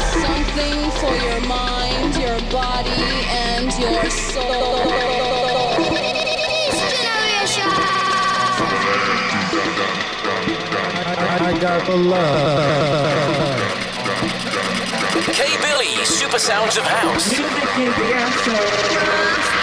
Something for your mind, your body, and your soul. I got the love. K-Billy, super sounds of house. Music is the answer.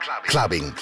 Clubbing. My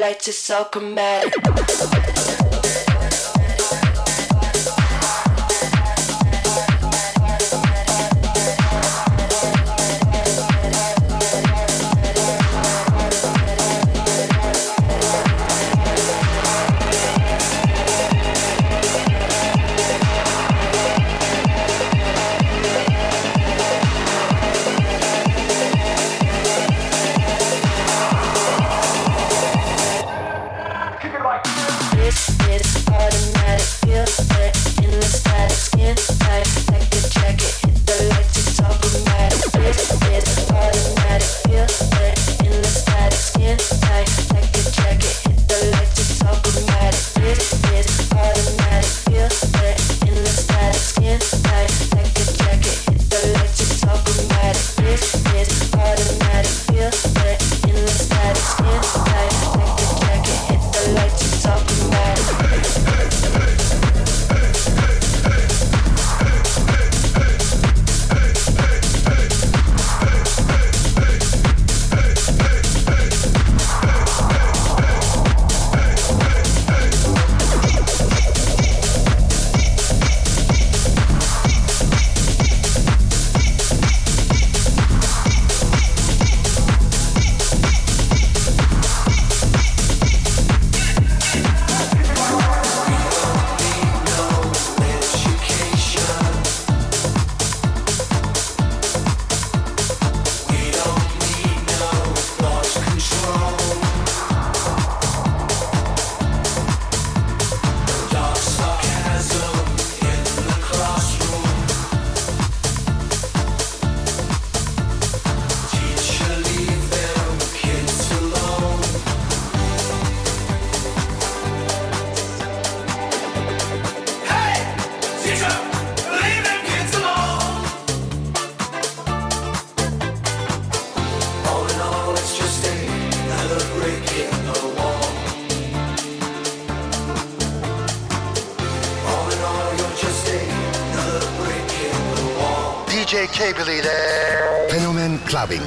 the lights, it's so chromatic. DJ Kable ile Fenomen Clubbin'.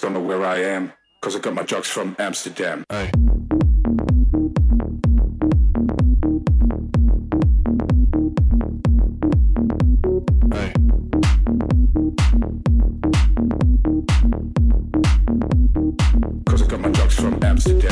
Don't know where I am, cause I got my drugs from Amsterdam. Aye. Cause I got my drugs from Amsterdam.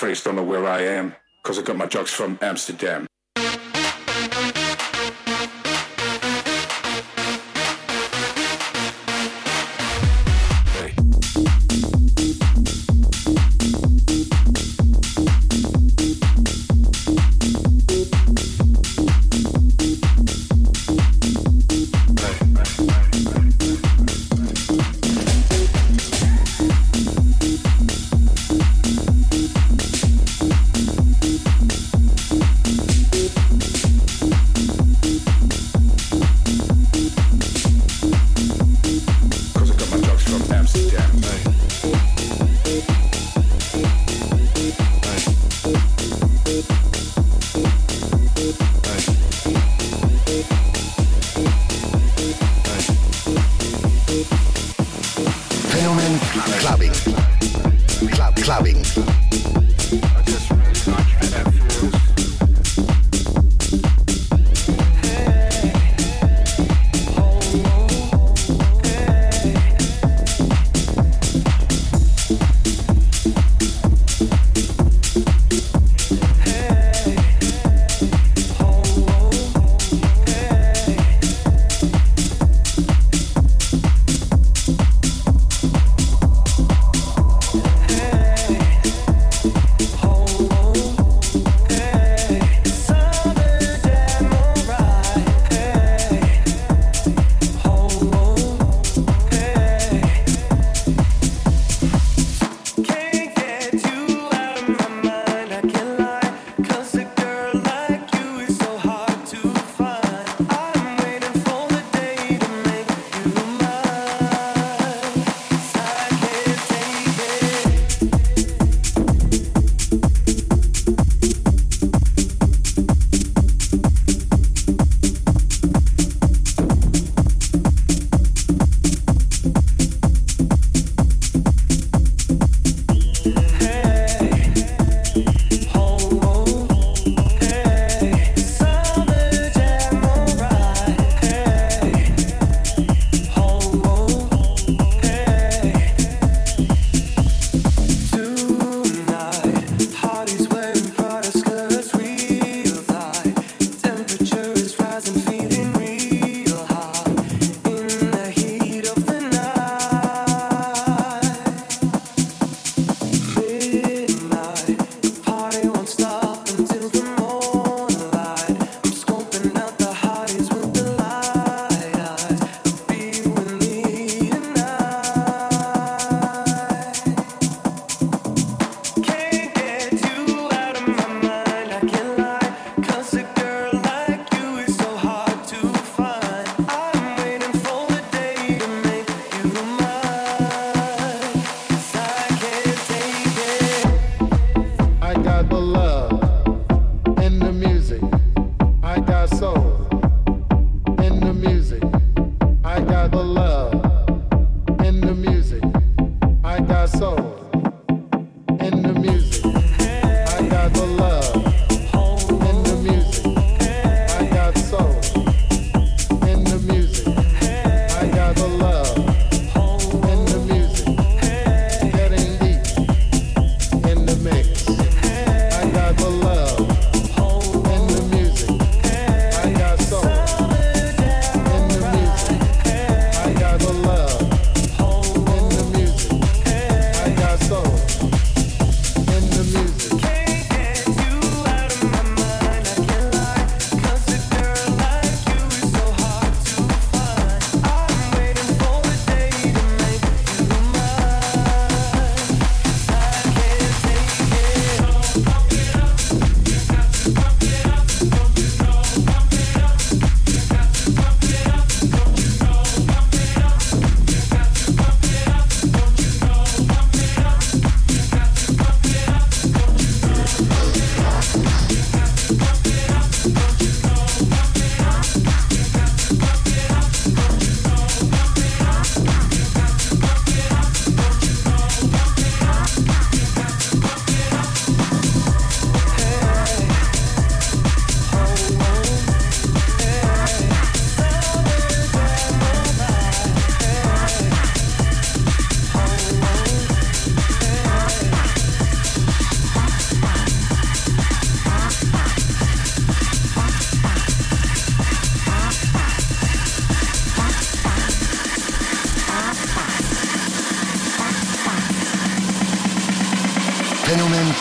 Face, don't know where I am, 'cause I got my drugs from Amsterdam.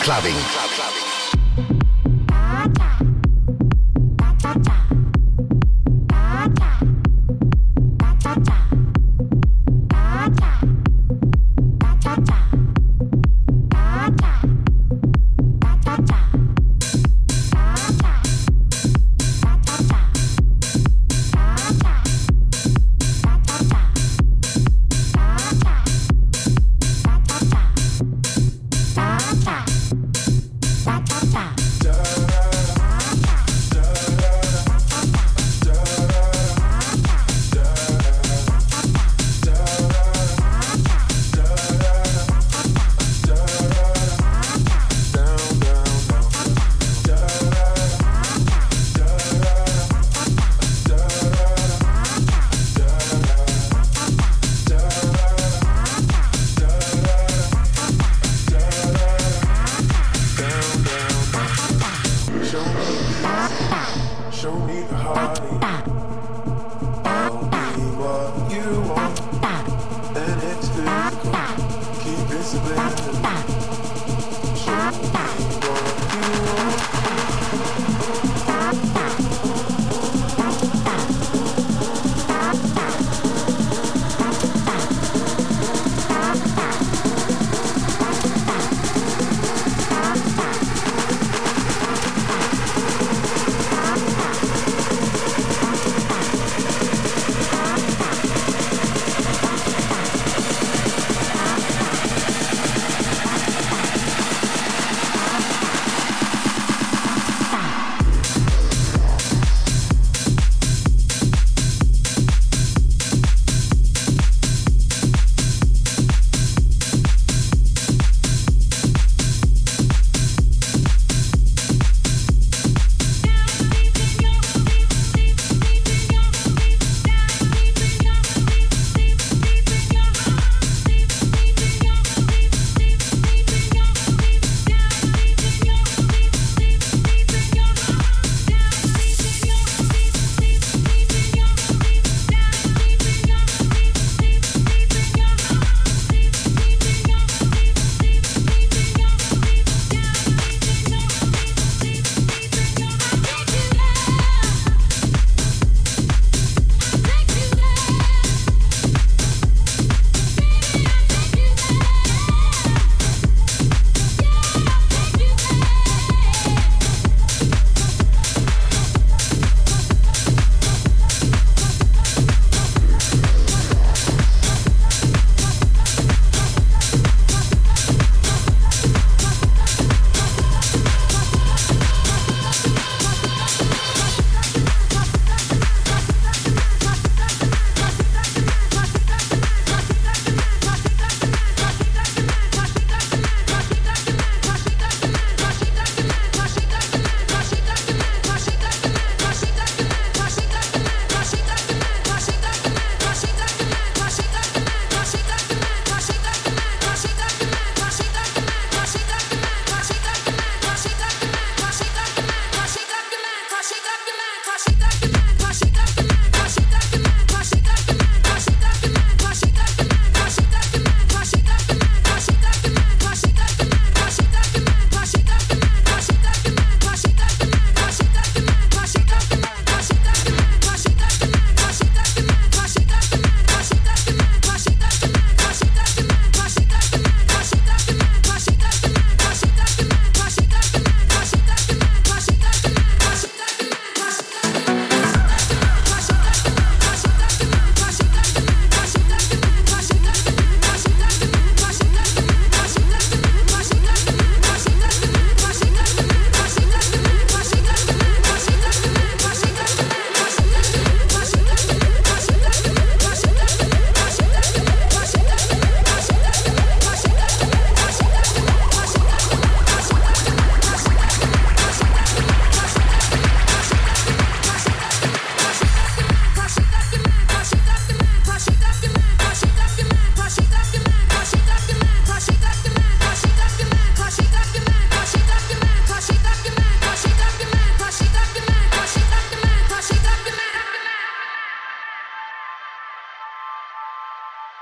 Clubbing.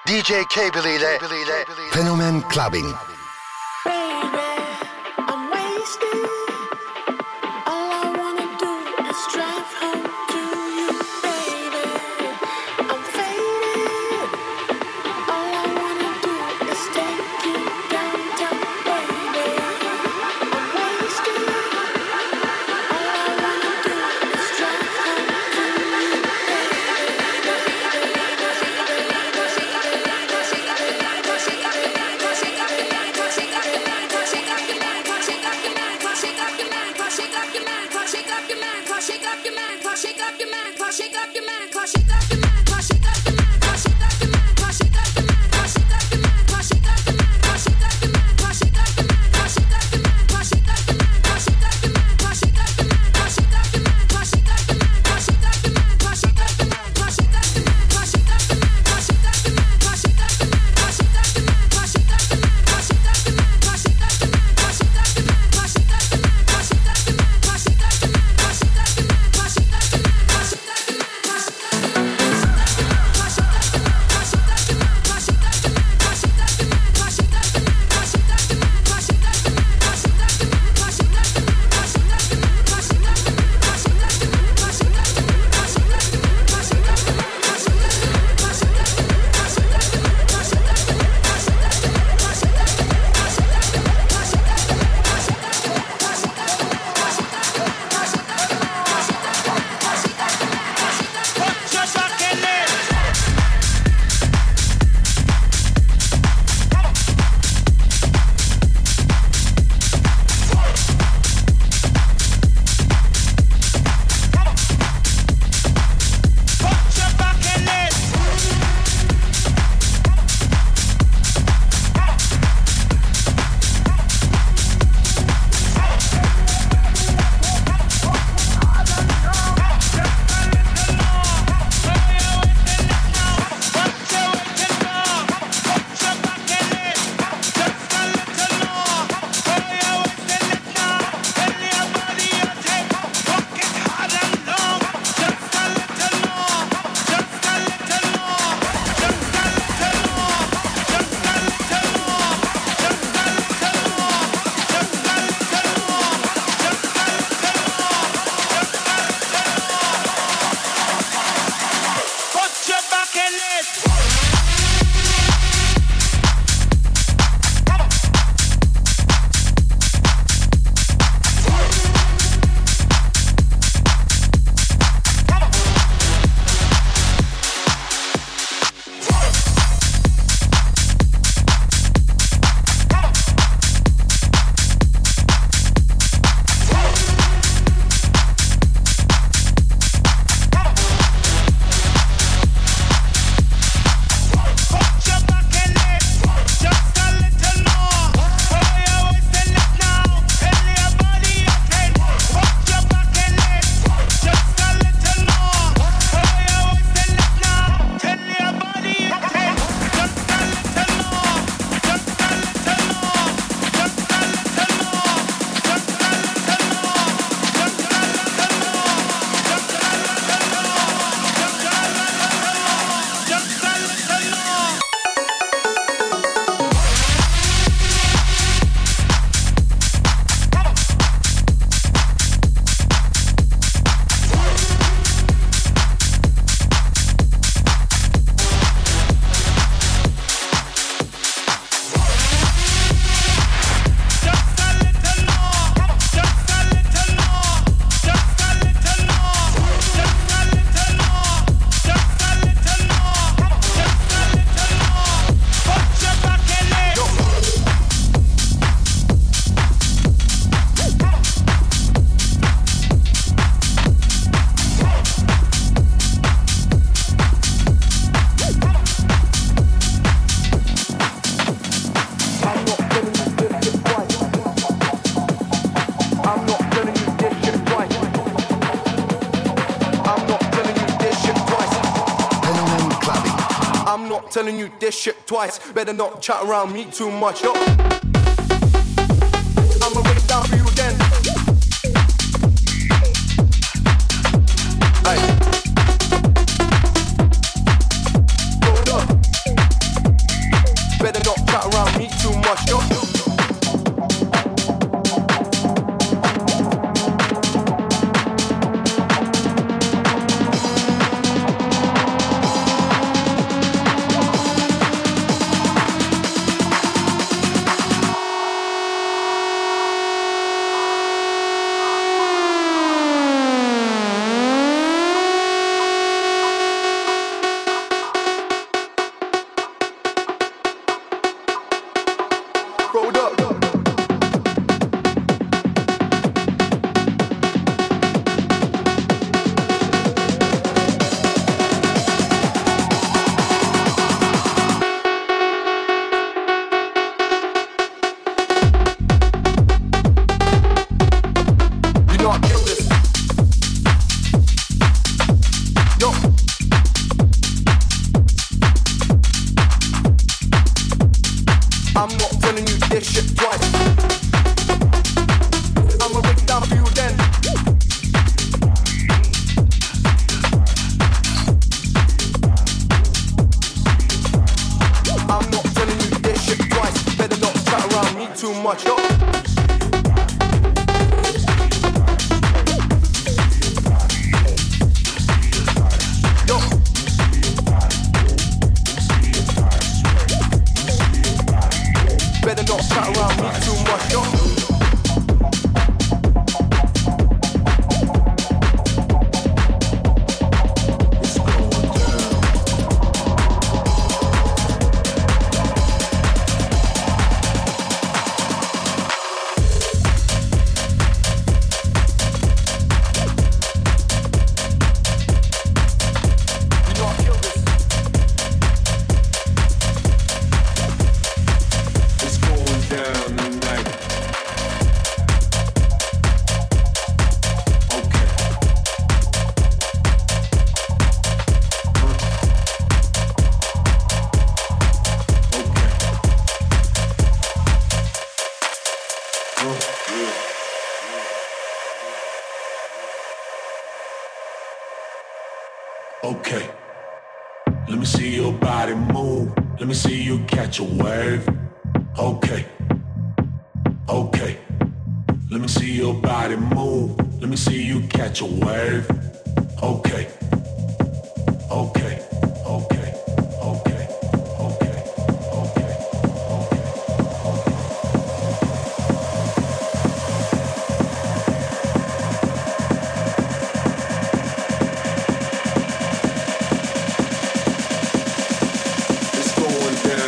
DJ Kable ile Fenomen Clubbing. Baby, I'm Telling you this shit twice, better not chat around me too much. Yo, I'ma break it down for you again. Hold up, better not chat around me too much. Yo, much, yo. Better not shout around me too much, yo. Catch a wave, okay, okay. Let me see your body move. Let me see you catch a wave, okay, okay, okay, okay, okay, okay, okay. It's going down.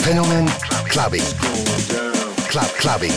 Fenomen Clubbin'. Clubbing.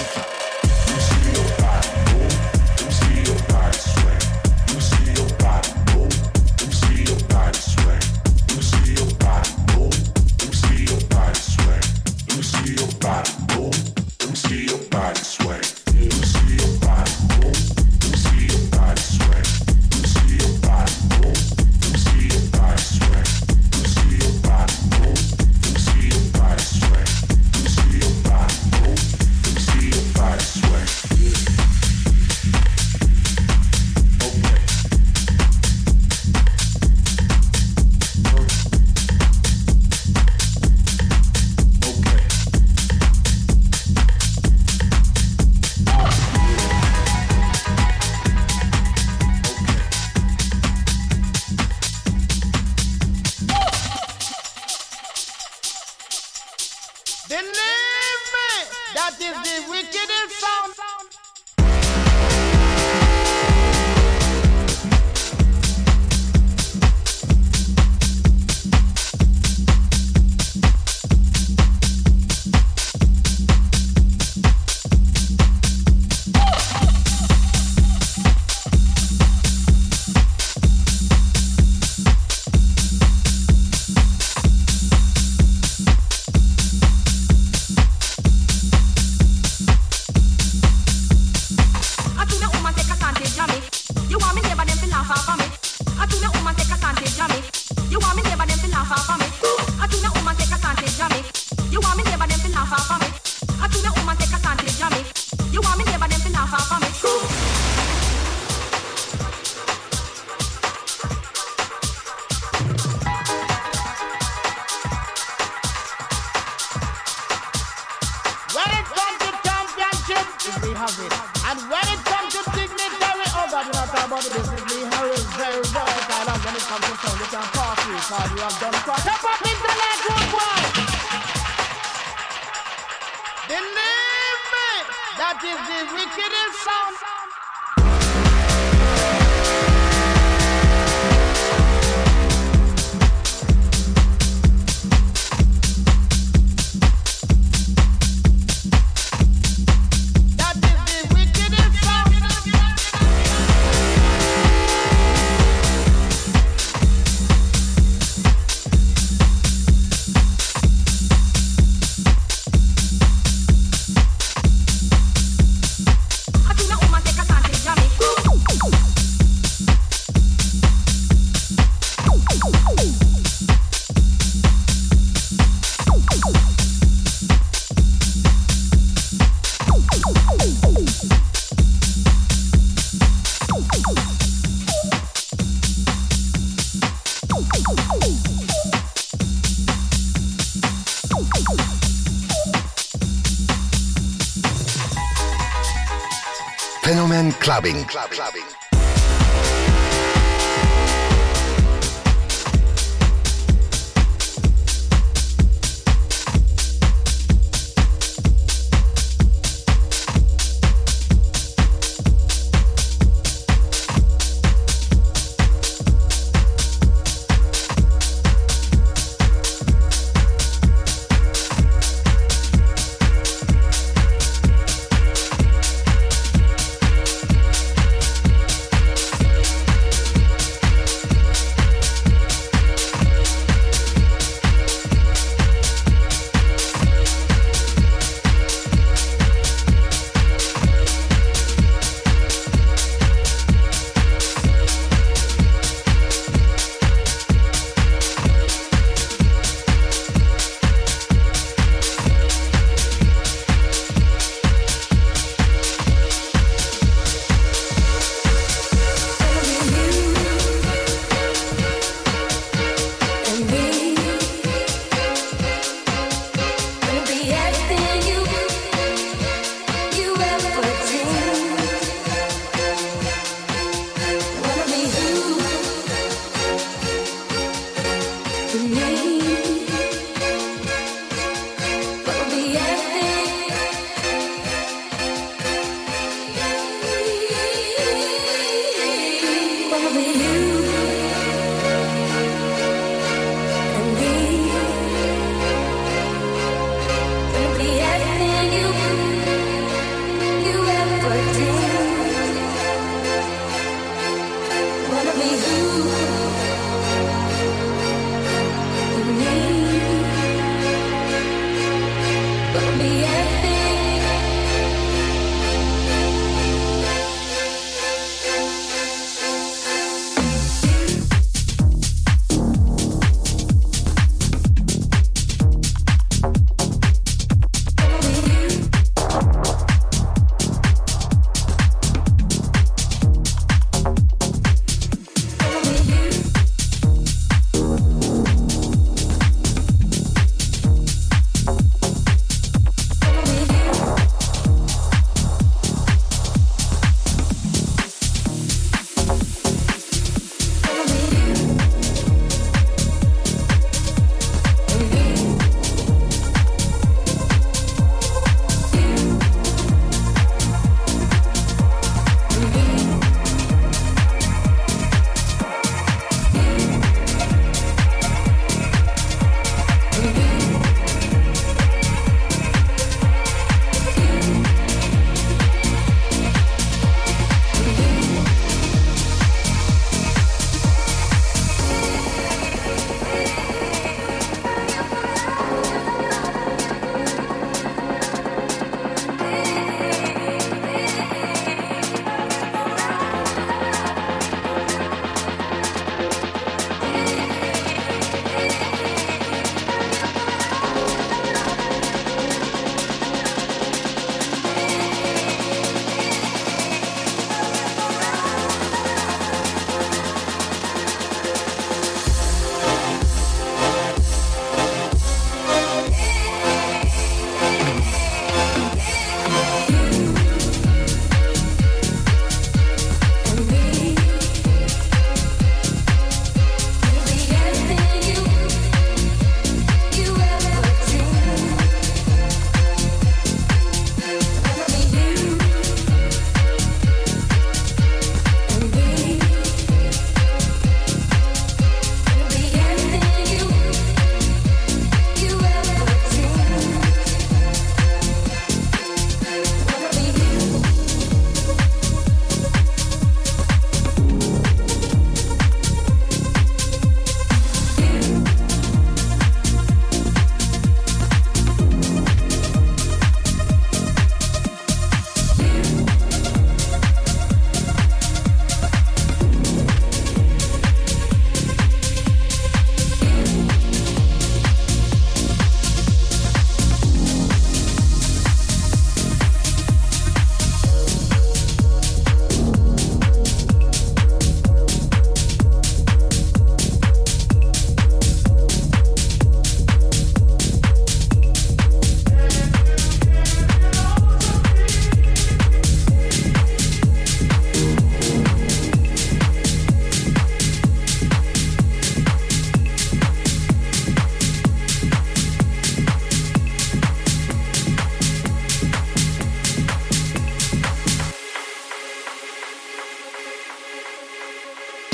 Clubbing.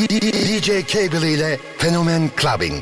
DJ Kable ile Fenomen Clubbin'.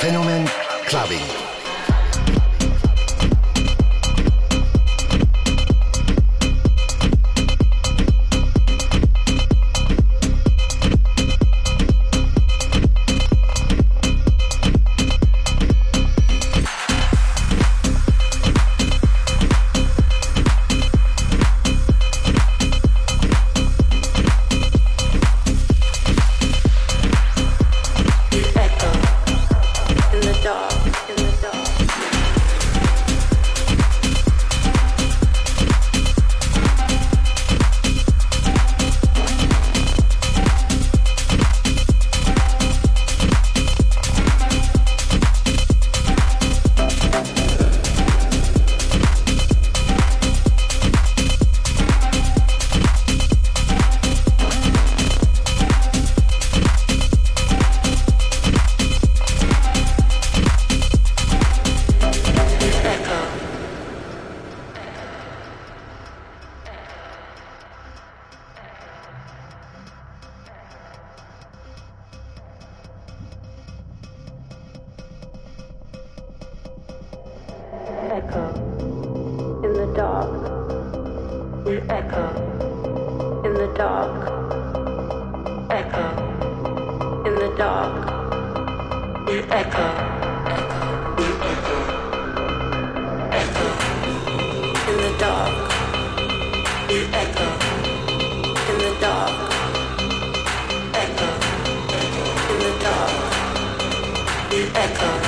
Fenomen Clubbin'. In the dark. echo in the dark. We echo in the dark. Echo in the dark. We echo. Echo. We echo. Echo in the dark. We echo in the dark. Echo in the dark. We echo.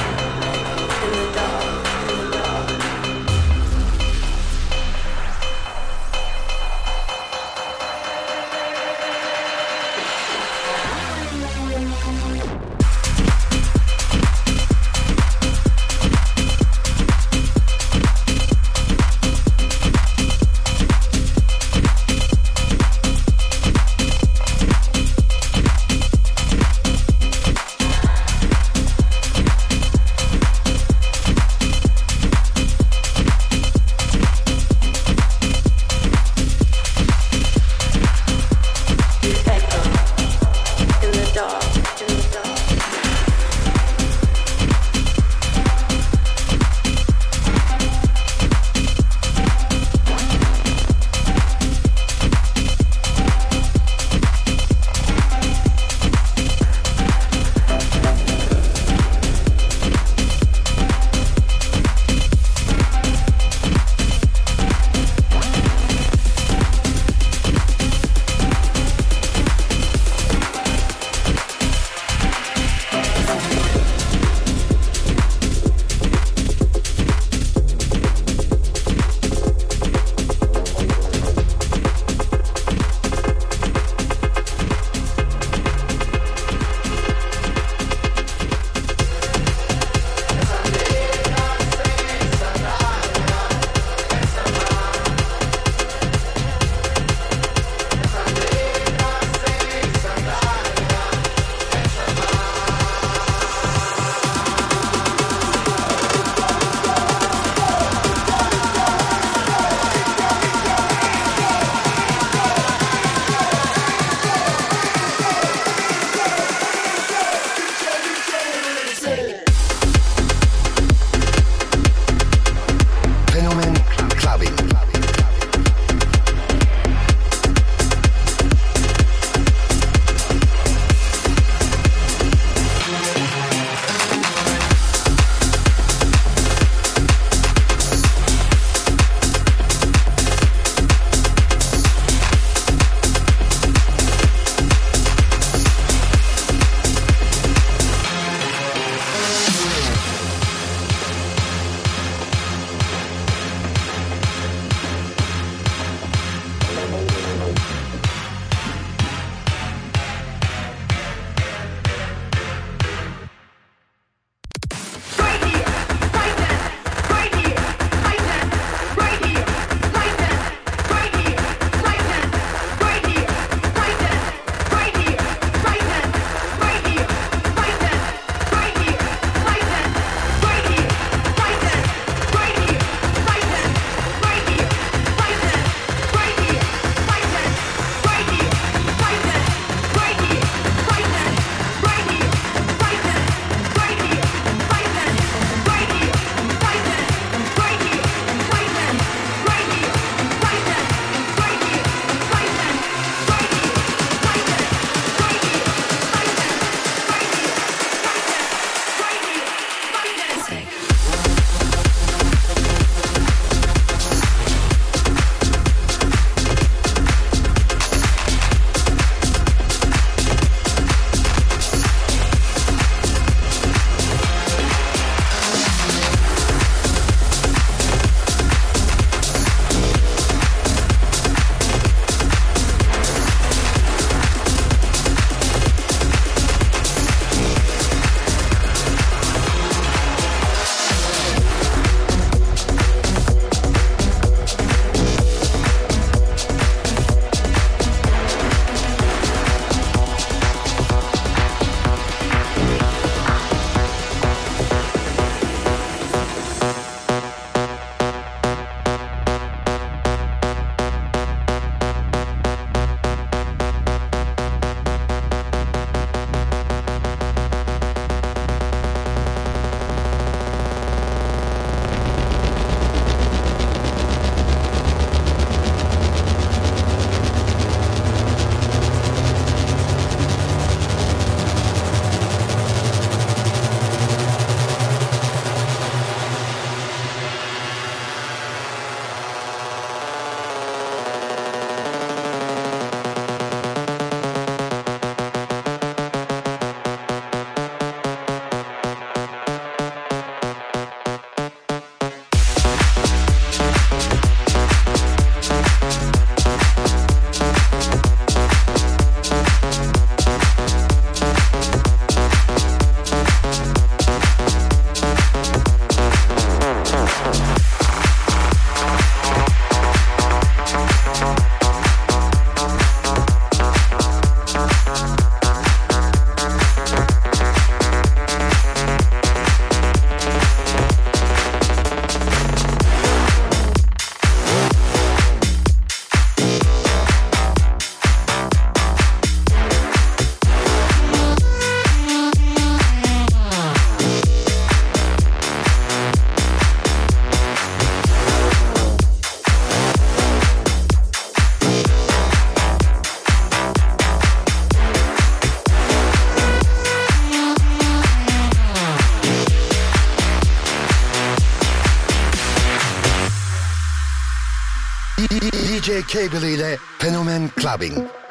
DJ Kable ile Fenomen Clubbin'.